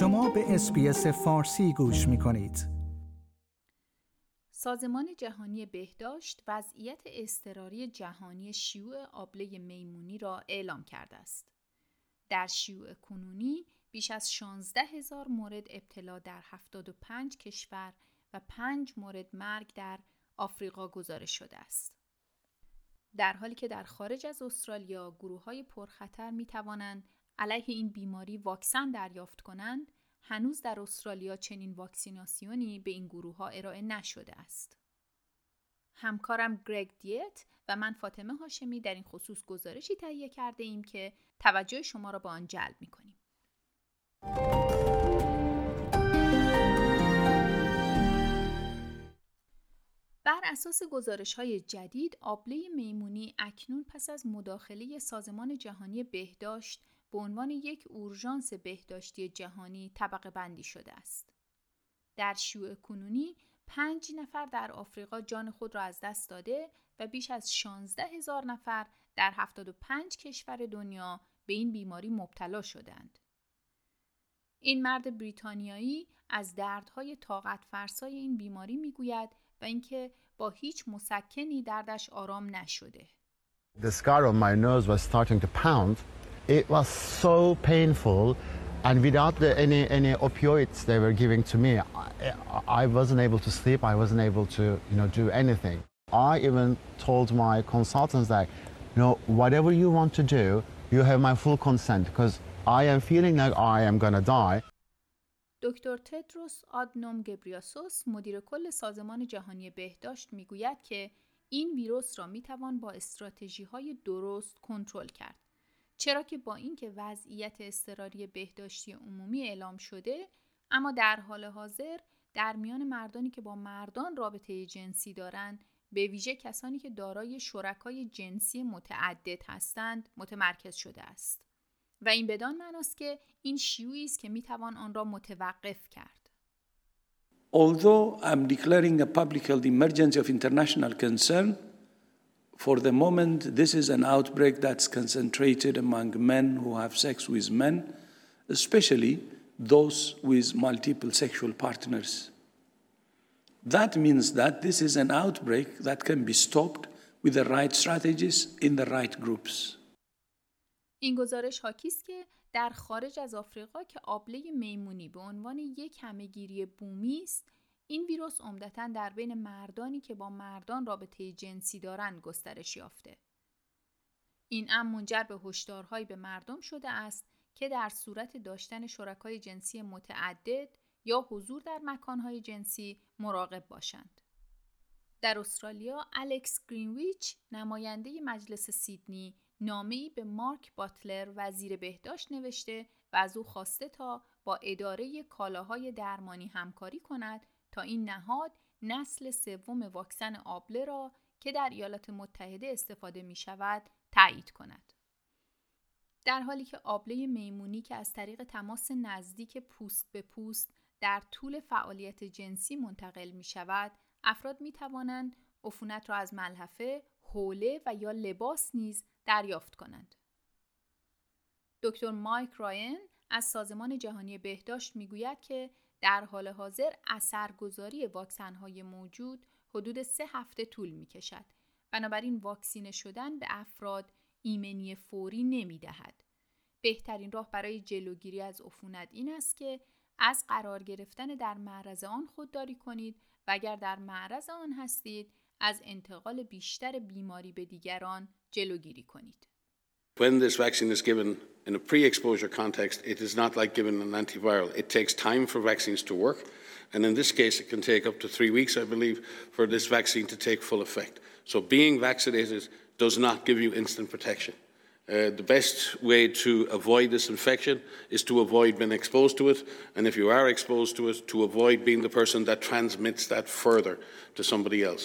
شما به اسپیس فارسی گوش می‌کنید. سازمان جهانی بهداشت وضعیت اضطراری جهانی شیوع آبله میمونی را اعلام کرده است. در شیوع کنونی بیش از 16,000 مورد ابتلا در 75 کشور و 5 مورد مرگ در آفریقا گزارش شده است. در حالی که در خارج از استرالیا گروه‌های پرخطر می‌توانند علیه این بیماری واکسن دریافت کنند، هنوز در استرالیا چنین واکسیناسیونی به این گروه‌ها ارائه نشده است. همکارم گرگ دیت و من فاطمه هاشمی در این خصوص گزارشی تهیه کرده ایم که توجه شما را به آن جلب می‌کنیم. بر اساس گزارش‌های جدید، آبله میمونی اکنون پس از مداخله سازمان جهانی بهداشت به عنوان یک اورژانس بهداشتی جهانی طبقه بندی شده است. در شیوع کنونی 5 نفر در آفریقا جان خود را از دست داده و بیش از 16,000 نفر در 75 کشور دنیا به این بیماری مبتلا شدند. این مرد بریتانیایی از دردهای طاقت فرسای این بیماری میگوید و اینکه با هیچ مسکنی دردش آرام نشده. The scar on my nose was starting to pound. It was so painful, and without any opioids they were giving to me, I wasn't able to sleep. I wasn't able to, do anything. I even told my consultants that, whatever you want to do, you have my full consent because I am feeling like I am gonna die. دکتر تدروس آدنوم گبریاسوس، مدیر کل سازمان جهانی بهداشت، میگوید که این ویروس را میتوان با استراتژی‌های درست کنترل کرد. چرا که با اینکه وضعیت اضطراری بهداشتی عمومی اعلام شده، اما در حال حاضر در میان مردانی که با مردان رابطه جنسی دارند، به ویژه کسانی که دارای شرکای جنسی متعدد هستند، متمرکز شده است. و این بدان معناست که این شیوعی است که میتوان آن را متوقف کرد. Although I'm declaring a public health emergency of international concern, for the moment this is an outbreak that's concentrated among men who have sex with men, especially those with multiple sexual partners. That means that this is an outbreak that can be stopped with the right strategies in the right groups. این گزارش حاکی است که در خارج از آفریقا که آبله میمونی به عنوان یک همه‌گیری بومی است، این ویروس عمدتاً در بین مردانی که با مردان رابطه جنسی دارند گسترش یافته. این امر منجر به هشدارهایی به مردم شده است که در صورت داشتن شرکای جنسی متعدد یا حضور در مکانهای جنسی مراقب باشند. در استرالیا، الکس گرینویچ، نماینده مجلس سیدنی، نامه‌ای به مارک باتلر، وزیر بهداشت، نوشته و از او خواسته تا با اداره کالاهای درمانی همکاری کند تا این نهاد نسل 3 واکسن آبله را که در ایالات متحده استفاده می شود تایید کند. در حالی که آبله میمونی که از طریق تماس نزدیک پوست به پوست در طول فعالیت جنسی منتقل می شود، افراد می توانند عفونت را از ملحفه، حوله و یا لباس نیز دریافت کنند. دکتر مایک رایان از سازمان جهانی بهداشت میگوید که در حال حاضر اثرگذاری واکسن‌های موجود حدود 3 هفته طول می‌کشد. بنابراین واکسینه شدن به افراد ایمنی فوری نمی‌دهد. بهترین راه برای جلوگیری از عفونت این است که از قرار گرفتن در معرض آن خودداری کنید و اگر در معرض آن هستید از انتقال بیشتر بیماری به دیگران جلوگیری کنید. When this vaccine is given in a pre-exposure context, it is not like giving an antiviral. It takes time for vaccines to work, and in this case it can take up to 3 weeks, I believe, for this vaccine to take full effect. So being vaccinated does not give you instant protection. The best way to avoid this infection is to avoid being exposed to it, and if you are exposed to it, to avoid being the person that transmits that further to somebody else.